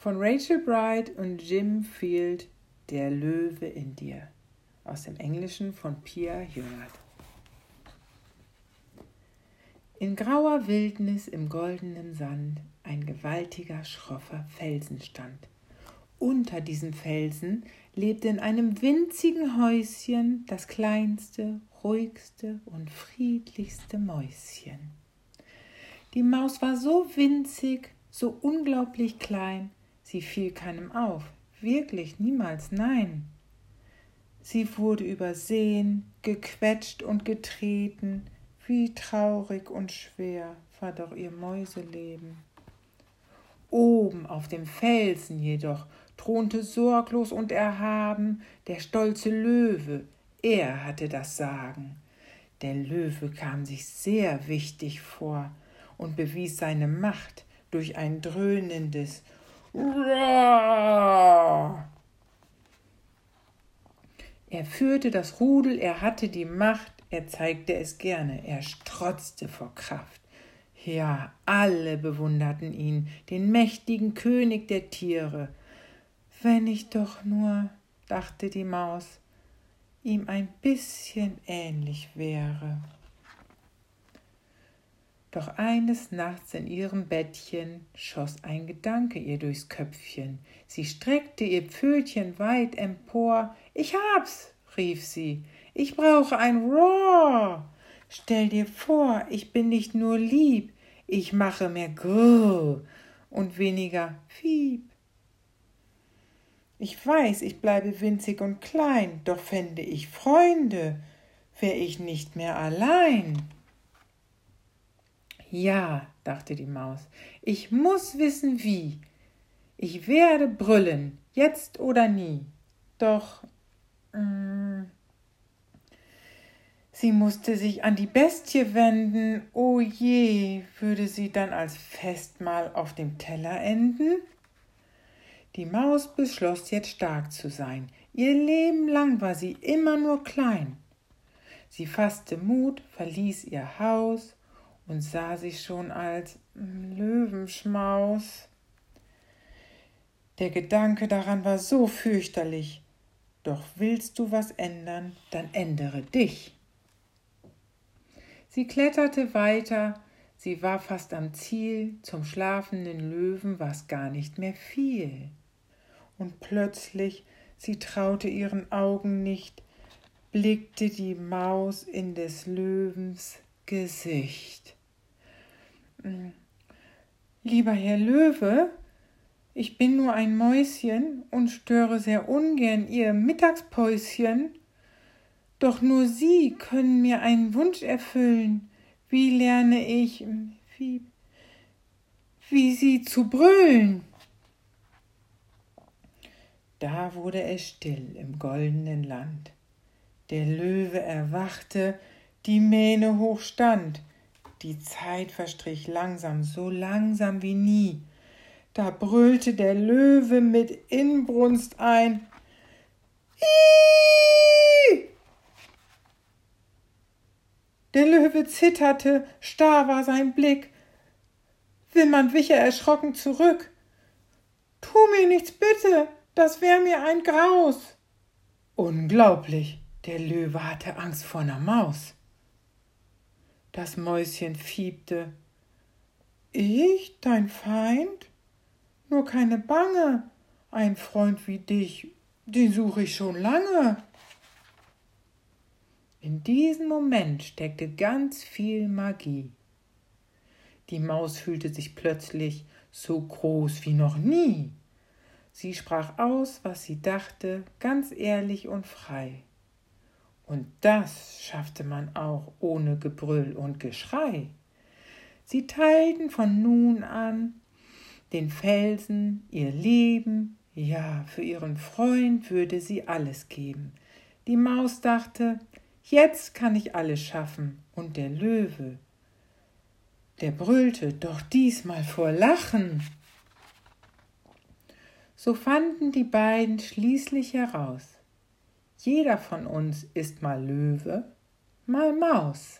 von Rachel Bright und Jim Field, Der Löwe in dir, aus dem Englischen von Pia Jüngert. In grauer Wildnis im goldenen Sand ein gewaltiger, schroffer Felsen stand. Unter diesem Felsen lebte in einem winzigen Häuschen das kleinste, ruhigste und friedlichste Mäuschen. Die Maus war so winzig, so unglaublich klein, sie fiel keinem auf, wirklich niemals, nein. Sie wurde übersehen, gequetscht und getreten, wie traurig und schwer war doch ihr Mäuseleben. Oben auf dem Felsen jedoch thronte sorglos und erhaben der stolze Löwe, er hatte das Sagen. Der Löwe kam sich sehr wichtig vor und bewies seine Macht durch ein dröhnendes Uah! Er führte das Rudel, er hatte die Macht, er zeigte es gerne, er strotzte vor Kraft. Ja, alle bewunderten ihn, den mächtigen König der Tiere. Wenn ich doch nur, dachte die Maus, ihm ein bisschen ähnlich wäre. Doch eines Nachts in ihrem Bettchen schoss ein Gedanke ihr durchs Köpfchen. Sie streckte ihr Pfötchen weit empor. »Ich hab's«, rief sie, »ich brauche ein Roar. Stell dir vor, ich bin nicht nur lieb, ich mache mehr Grrr und weniger Fiep. Ich weiß, ich bleibe winzig und klein, doch fände ich Freunde, wär ich nicht mehr allein.« »Ja«, dachte die Maus, »ich muss wissen, wie. Ich werde brüllen, jetzt oder nie.« Doch sie musste sich an die Bestie wenden. Oh je, würde sie dann als Festmahl auf dem Teller enden? Die Maus beschloss jetzt stark zu sein. Ihr Leben lang war sie immer nur klein. Sie fasste Mut, verließ ihr Haus und sah sich schon als Löwenschmaus. Der Gedanke daran war so fürchterlich. Doch willst du was ändern, dann ändere dich. Sie kletterte weiter, sie war fast am Ziel, zum schlafenden Löwen war's gar nicht mehr viel. Und plötzlich, sie traute ihren Augen nicht, blickte die Maus in des Löwens Gesicht. »Lieber Herr Löwe, ich bin nur ein Mäuschen und störe sehr ungern Ihr Mittagspäuschen. Doch nur Sie können mir einen Wunsch erfüllen. Wie lerne ich, wie Sie zu brüllen?« Da wurde es still im goldenen Land. Der Löwe erwachte, die Mähne hoch stand. Die Zeit verstrich langsam, so langsam wie nie. Da brüllte der Löwe mit Inbrunst ein Iiii! Der Löwe zitterte, starr war sein Blick. Wilman wich er erschrocken zurück. »Tu mir nichts, bitte, das wär mir ein Graus!« Unglaublich, der Löwe hatte Angst vor einer Maus. Das Mäuschen fiebte. »Ich, dein Feind? Nur keine Bange, ein Freund wie dich, den suche ich schon lange.« In diesem Moment steckte ganz viel Magie. Die Maus fühlte sich plötzlich so groß wie noch nie. Sie sprach aus, was sie dachte, ganz ehrlich und frei. Und das schaffte man auch ohne Gebrüll und Geschrei. Sie teilten von nun an den Felsen, ihr Leben, ja, für ihren Freund würde sie alles geben. Die Maus dachte, jetzt kann ich alles schaffen. Und der Löwe, der brüllte, doch diesmal vor Lachen. So fanden die beiden schließlich heraus, jeder von uns ist mal Löwe, mal Maus.